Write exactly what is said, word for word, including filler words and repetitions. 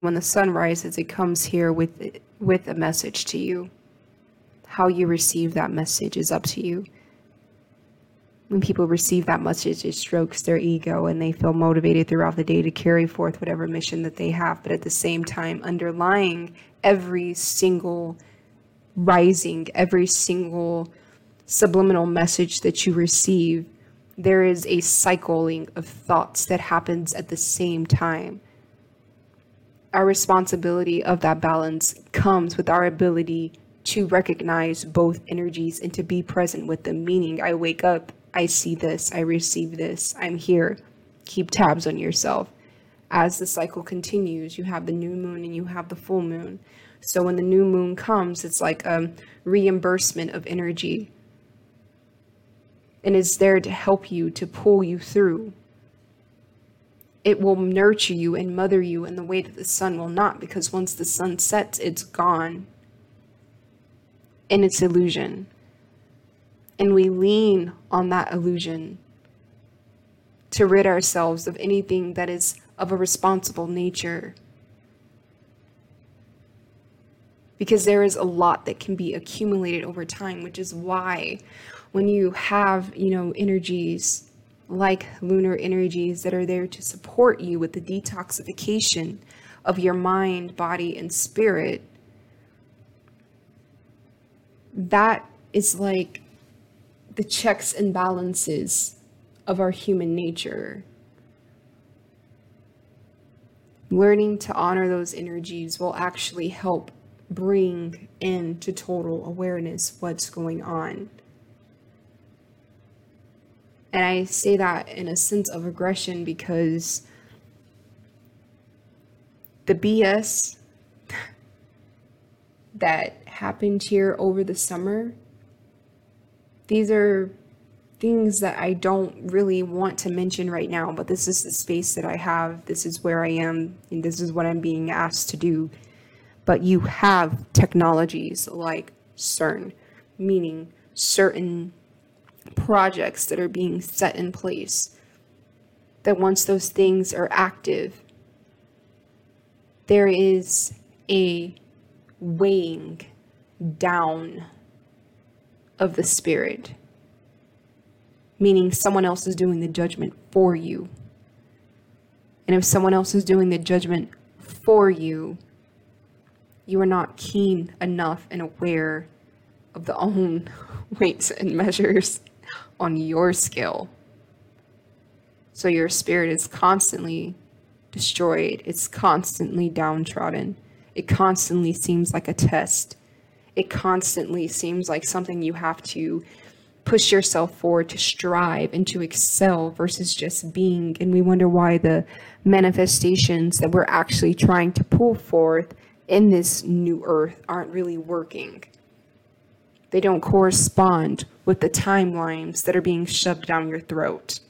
When the sun rises, it comes here with with a message to you. How you receive that message is up to you. When people receive that message, it strokes their ego and they feel motivated throughout the day to carry forth whatever mission that they have. But at the same time, underlying every single rising, every single subliminal message that you receive, there is a cycling of thoughts that happens at the same time. Our responsibility of that balance comes with our ability to recognize both energies and to be present with them. Meaning, I wake up, I see this, I receive this, I'm here. Keep tabs on yourself. As the cycle continues, you have the new moon and you have the full moon. So when the new moon comes, it's like a reimbursement of energy. And it's there to help you, to pull you through. It will nurture you and mother you in the way that the sun will not, because once the sun sets, it's gone. And it's illusion. And we lean on that illusion to rid ourselves of anything that is of a responsible nature. Because there is a lot that can be accumulated over time, which is why when you have, you know, energies like lunar energies that are there to support you with the detoxification of your mind, body, and spirit, that is like the checks and balances of our human nature. Learning to honor those energies will actually help bring into total awareness what's going on. And I say that in a sense of aggression because the B S that happened here over the summer, these are things that I don't really want to mention right now, but this is the space that I have, this is where I am, and this is what I'm being asked to do. But you have technologies like CERN, meaning certain projects that are being set in place, that once those things are active, there is a weighing down of the spirit, meaning someone else is doing the judgment for you. And if someone else is doing the judgment for you, you are not keen enough and aware of the own weights and measures on your scale. So your spirit is constantly destroyed. It's constantly downtrodden. It constantly seems like a test. It constantly seems like something you have to push yourself forward to strive and to excel versus just being. And we wonder why the manifestations that we're actually trying to pull forth in this new earth aren't really working. They don't correspond with the timelines that are being shoved down your throat.